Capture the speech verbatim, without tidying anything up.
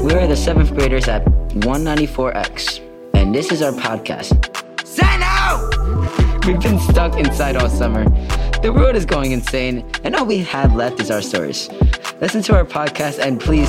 We are the seventh graders at one ninety-four X, and this is our podcast. Zeno! We've been stuck inside all summer. The world is going insane, and all we have left is our stories. Listen to our podcast, and please